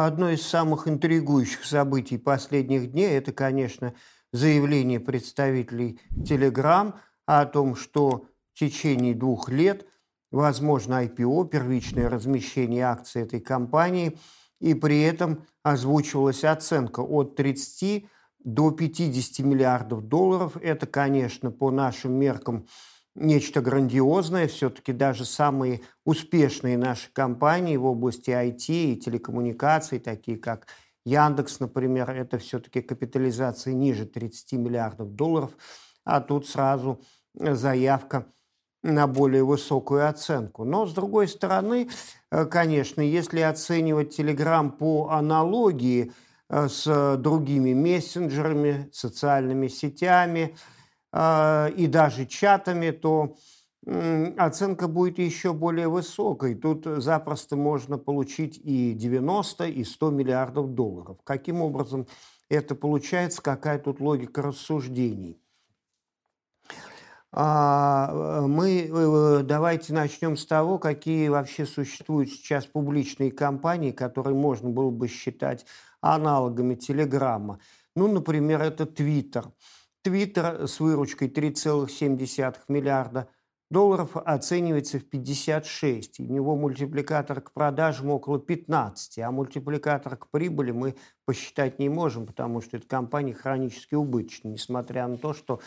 Одно из самых интригующих событий последних дней – это, конечно, заявление представителей Telegram о том, что в течение 2 лет возможно IPO, первичное размещение акций этой компании, и при этом озвучивалась оценка от 30 до 50 миллиардов долларов. Это, конечно, по нашим меркам нечто грандиозное. Все-таки даже самые успешные наши компании в области IT и телекоммуникаций, такие как Яндекс, например, это все-таки капитализация ниже 30 миллиардов долларов, а тут сразу заявка на более высокую оценку. Но, с другой стороны, конечно, если оценивать Telegram по аналогии с другими мессенджерами, социальными сетями и даже чатами, то оценка будет еще более высокой. Тут запросто можно получить и 90, и 100 миллиардов долларов. Каким образом это получается? Какая тут логика рассуждений? Мы давайте начнем с того, какие вообще существуют сейчас публичные компании, которые можно было бы считать аналогами Телеграма. Ну, например, это Twitter. Twitter с выручкой 3,7 миллиарда долларов оценивается в 56. У него мультипликатор к продажам около 15, а мультипликатор к прибыли мы посчитать не можем, потому что эта компания хронически убыточна, несмотря на то, что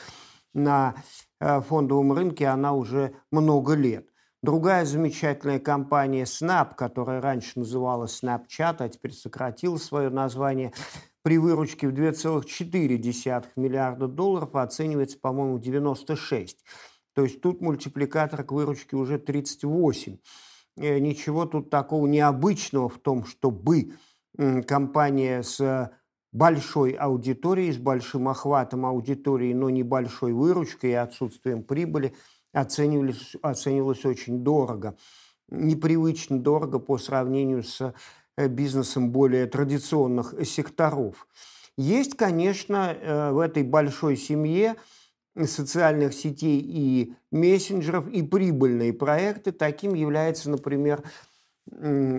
на фондовом рынке она уже много лет. Другая замечательная компания Snap, которая раньше называлась Snapchat, а теперь сократила свое название, при выручке в 2,4 миллиарда долларов оценивается, по-моему, 96. То есть тут мультипликатор к выручке уже 38. Ничего тут такого необычного в том, чтобы компания с большой аудиторией, с большим охватом аудитории, но небольшой выручкой и отсутствием прибыли оценивалась очень дорого. Непривычно дорого по сравнению с бизнесом более традиционных секторов. Есть, конечно, в этой большой семье социальных сетей и мессенджеров и прибыльные проекты. Таким является, например,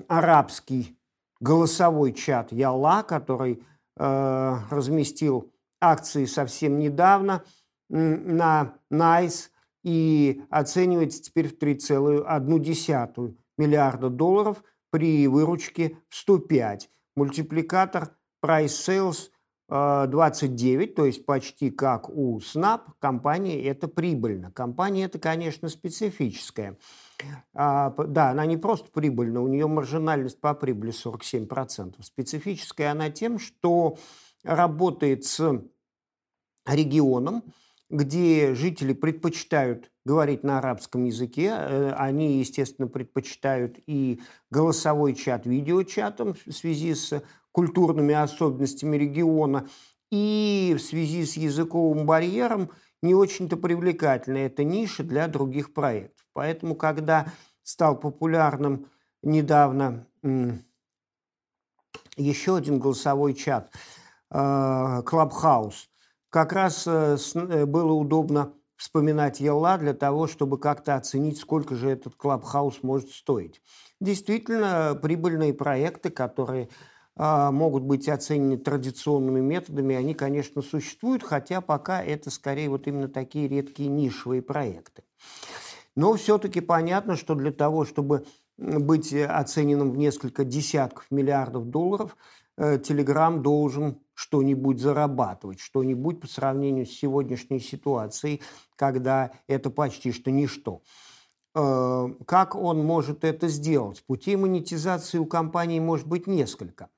арабский голосовой чат Yalla, который разместил акции совсем недавно на Nice и оценивается теперь в 3,1 миллиарда долларов при выручке в 105. Мультипликатор Price Sales 29, то есть почти как у Snap. Компания это прибыльна. Компания это, конечно, специфическая. Да, она не просто прибыльна, у нее маржинальность по прибыли 47%. Специфическая она тем, что работает с регионом, где жители предпочитают говорить на арабском языке. Они, естественно, предпочитают и голосовой чат видеочатом в связи с культурными особенностями региона, и в связи с языковым барьером не очень-то привлекательна эта ниша для других проектов. Поэтому, когда стал популярным недавно еще один голосовой чат Clubhouse, как раз было удобно вспоминать Yalla для того, чтобы как-то оценить, сколько же этот Clubhouse может стоить. Действительно, прибыльные проекты, которые могут быть оценены традиционными методами, они, конечно, существуют, хотя пока это скорее вот именно такие редкие нишевые проекты. Но все-таки понятно, что для того, чтобы быть оцененным в несколько десятков миллиардов долларов, Telegram должен что-нибудь зарабатывать, что-нибудь по сравнению с сегодняшней ситуацией, когда это почти что ничто. Как он может это сделать? Путей монетизации у компании может быть несколько.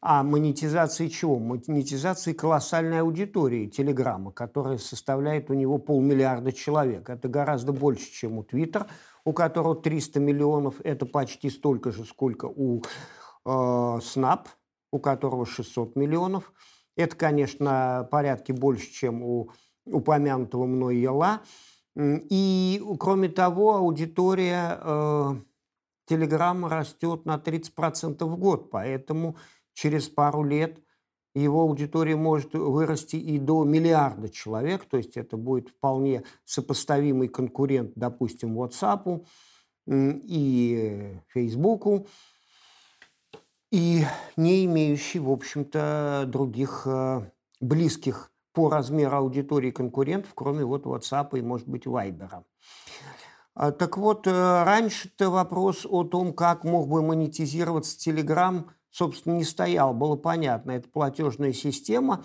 А монетизации чего? Монетизации колоссальной аудитории Телеграма, которая составляет у него 500 миллиона человек. Это гораздо больше, чем у Твиттера, у которого 300 миллионов. Это почти столько же, сколько у Снап, у которого 600 миллионов. Это, конечно, порядки больше, чем у упомянутого мной Yalla. И, кроме того, аудитория Телеграма растет на 30% в год, поэтому через пару лет его аудитория может вырасти и до 1 миллиарда человек, то есть это будет вполне сопоставимый конкурент, допустим, WhatsApp и Facebook. и не имеющий, в общем-то, других близких по размеру аудитории конкурентов, кроме вот WhatsApp и, может быть, Viber. Так вот, раньше-то вопрос о том, как мог бы монетизироваться Telegram, собственно, не стоял. Было понятно, это платежная система,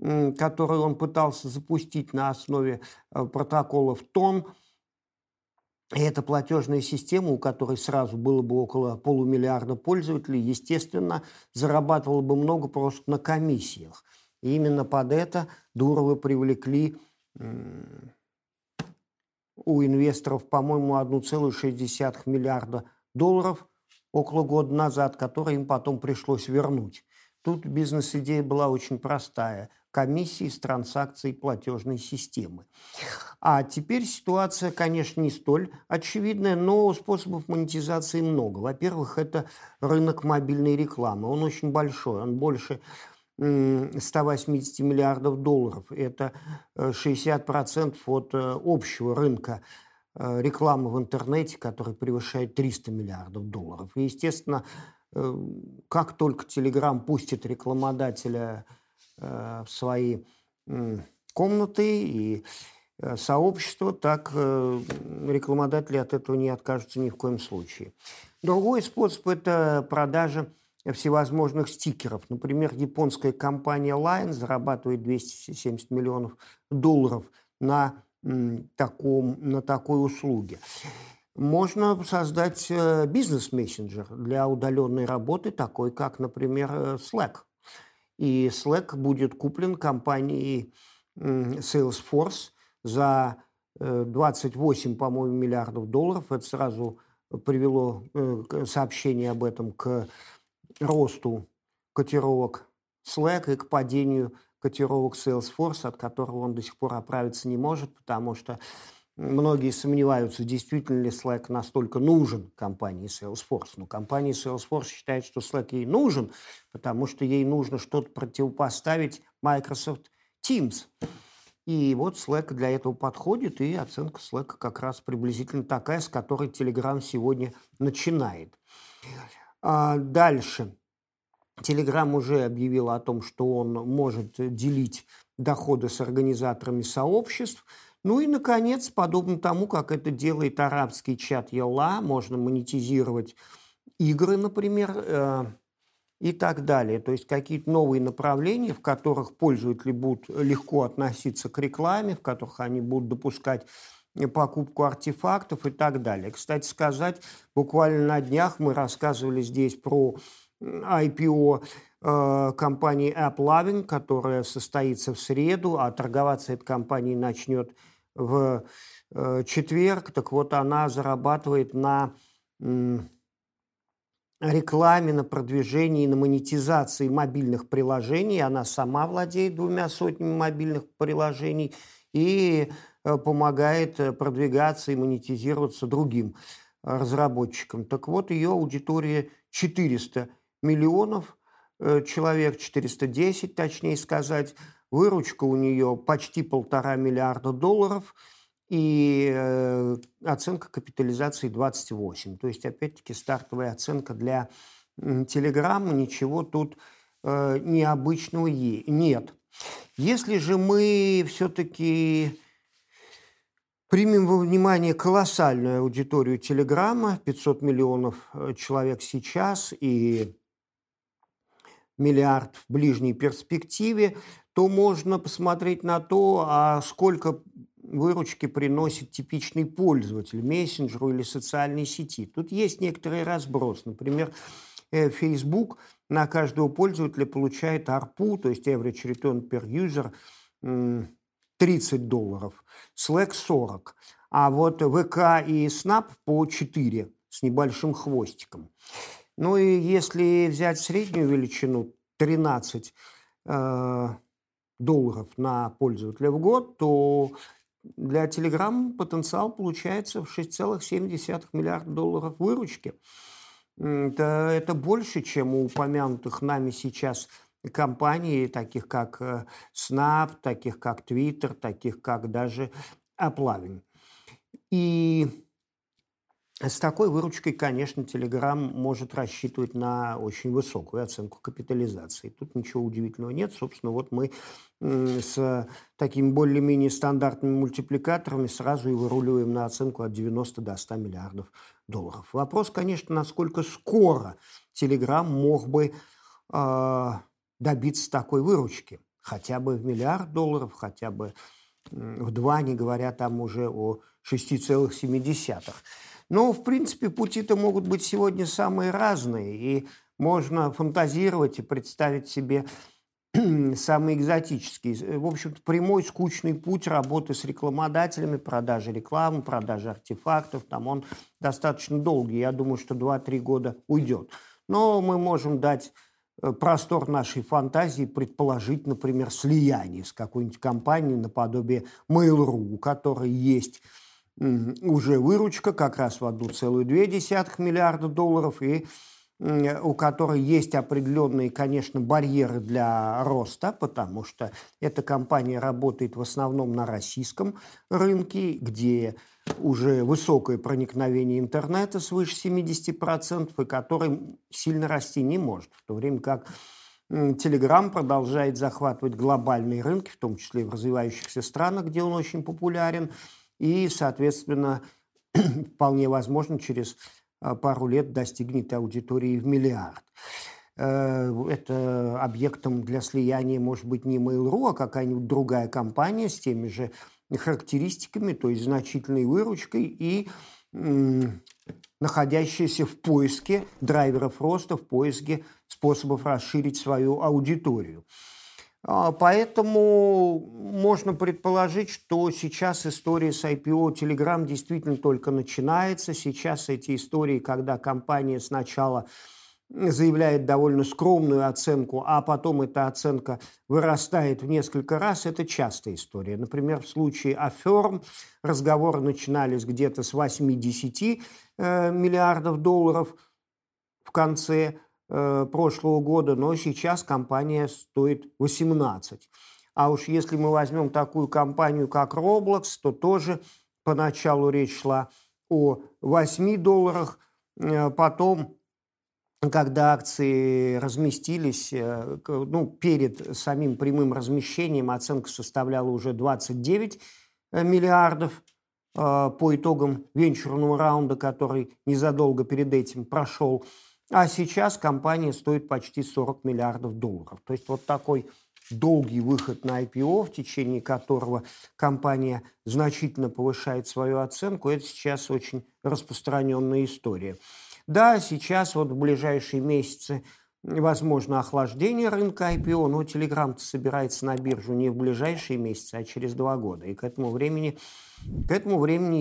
которую он пытался запустить на основе протоколов ТОН. И это платежная система, у которой сразу было бы около 500 000 000 пользователей, естественно, зарабатывала бы много просто на комиссиях. И именно под это Дуровы привлекли у инвесторов, по-моему, $1,6 миллиарда около года назад, которые им потом пришлось вернуть. Тут бизнес-идея была очень простая – комиссии с транзакций платежной системы. А теперь ситуация, конечно, не столь очевидная, но способов монетизации много. Во-первых, это рынок мобильной рекламы. Он очень большой, он больше $180 миллиардов. Это 60% от общего рынка рекламы в интернете, который превышает $300 миллиардов. И, естественно, как только Telegram пустит рекламодателя в свои комнаты и сообщества, так рекламодатели от этого не откажутся ни в коем случае. Другой способ – это продажа всевозможных стикеров. Например, японская компания Line зарабатывает $270 миллионов на такой услуге. Можно создать бизнес-мессенджер для удаленной работы, такой как, например, Slack. И Slack будет куплен компанией Salesforce за $28 миллиардов. Это сразу привело сообщение об этом к росту котировок Slack и к падению котировок Salesforce, от которого он до сих пор оправиться не может, потому что многие сомневаются, действительно ли Slack настолько нужен компании Salesforce. Но компания Salesforce считает, что Slack ей нужен, потому что ей нужно что-то противопоставить Microsoft Teams. И вот Slack для этого подходит, и оценка Slack как раз приблизительно такая, с которой Telegram сегодня начинает. Дальше. Telegram уже объявил о том, что он может делить доходы с организаторами сообществ. Ну и, наконец, подобно тому, как это делает арабский чат Yalla, можно монетизировать игры, например, и так далее. То есть какие-то новые направления, в которых пользователи будут легко относиться к рекламе, в которых они будут допускать покупку артефактов и так далее. Кстати сказать, буквально на днях мы рассказывали здесь про IPO компании AppLovin, которая состоится в среду, а торговаться эта компания начнет в четверг. Так вот, она зарабатывает на рекламе, на продвижении, на монетизации мобильных приложений. Она сама владеет 200 мобильных приложений и помогает продвигаться и монетизироваться другим разработчикам. Так вот, ее аудитория 400 миллионов человек, 410, точнее сказать. Выручка у нее почти $1,5 миллиарда, и оценка капитализации 28. То есть, опять-таки, стартовая оценка для Telegram, ничего тут необычного нет. Если же мы все-таки примем во внимание колоссальную аудиторию Телеграма, 500 миллионов человек сейчас и $1 миллиард в ближней перспективе, то можно посмотреть на то, а сколько выручки приносит типичный пользователь мессенджеру или социальной сети. Тут есть некоторый разброс. Например, Facebook на каждого пользователя получает ARPU, то есть Average Return Per User, $30, Slack 40, а вот ВК и Snap по 4 с небольшим хвостиком. Ну и если взять среднюю величину $13 на пользователя в год, то для Telegram потенциал получается в $6,7 миллиарда выручки. Это больше, чем у упомянутых нами сейчас компаний, таких как Snap, таких как Twitter, таких как даже AppLovin. И С такой выручкой, конечно, Telegram может рассчитывать на очень высокую оценку капитализации. Тут ничего удивительного нет. Собственно, вот мы с такими более-менее стандартными мультипликаторами сразу и выруливаем на оценку от 90 до 100 миллиардов долларов. Вопрос, конечно, насколько скоро Telegram мог бы добиться такой выручки. Хотя бы в миллиард долларов, хотя бы в 2, не говоря там уже о 6,7. Но, в принципе, пути-то могут быть сегодня самые разные, и можно фантазировать и представить себе самые экзотические. В общем-то, прямой скучный путь работы с рекламодателями, продажи рекламы, продажи артефактов, там он достаточно долгий, я думаю, что 2-3 года уйдет. Но мы можем дать простор нашей фантазии предположить, например, слияние с какой-нибудь компанией наподобие Mail.ru, у которой есть уже выручка как раз в 1,2 миллиарда долларов, и у которой есть определенные, конечно, барьеры для роста, потому что эта компания работает в основном на российском рынке, где уже высокое проникновение интернета свыше 70%, и который сильно расти не может, в то время как Telegram продолжает захватывать глобальные рынки, в том числе и в развивающихся странах, где он очень популярен. И, соответственно, вполне возможно, через пару лет достигнет аудитории в миллиард. Это объектом для слияния может быть не Mail.ru, а какая-нибудь другая компания с теми же характеристиками, то есть значительной выручкой и находящаяся в поиске драйверов роста, в поиске способов расширить свою аудиторию. Поэтому можно предположить, что сейчас история с IPO Telegram действительно только начинается. Сейчас эти истории, когда компания сначала заявляет довольно скромную оценку, а потом эта оценка вырастает в несколько раз, это частая история. Например, в случае Affirm разговоры начинались где-то с 8-10 миллиардов долларов в конце прошлого года, но сейчас компания стоит 18. А уж если мы возьмем такую компанию, как Roblox, то тоже поначалу речь шла о 8 долларах, потом, когда акции разместились, перед самим прямым размещением оценка составляла уже 29 миллиардов по итогам венчурного раунда, который незадолго перед этим прошел. А сейчас компания стоит почти 40 миллиардов долларов. То есть вот такой долгий выход на IPO, в течение которого компания значительно повышает свою оценку, это сейчас очень распространенная история. Да, сейчас вот в ближайшие месяцы возможно охлаждение рынка IPO, но Telegram собирается на биржу не в ближайшие месяцы, а через 2 года. И к этому времени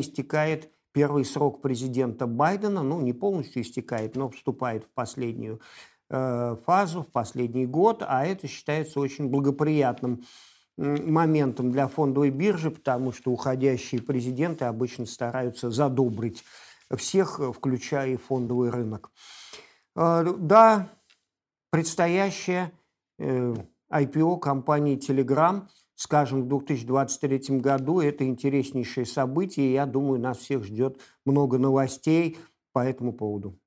истекает первый срок президента Байдена, не полностью истекает, но вступает в последнюю фазу, в последний год, а это считается очень благоприятным моментом для фондовой биржи, потому что уходящие президенты обычно стараются задобрить всех, включая и фондовый рынок. Да, предстоящее IPO компании Telegram, скажем, в 2023 году, это интереснейшее событие, и я думаю, нас всех ждет много новостей по этому поводу.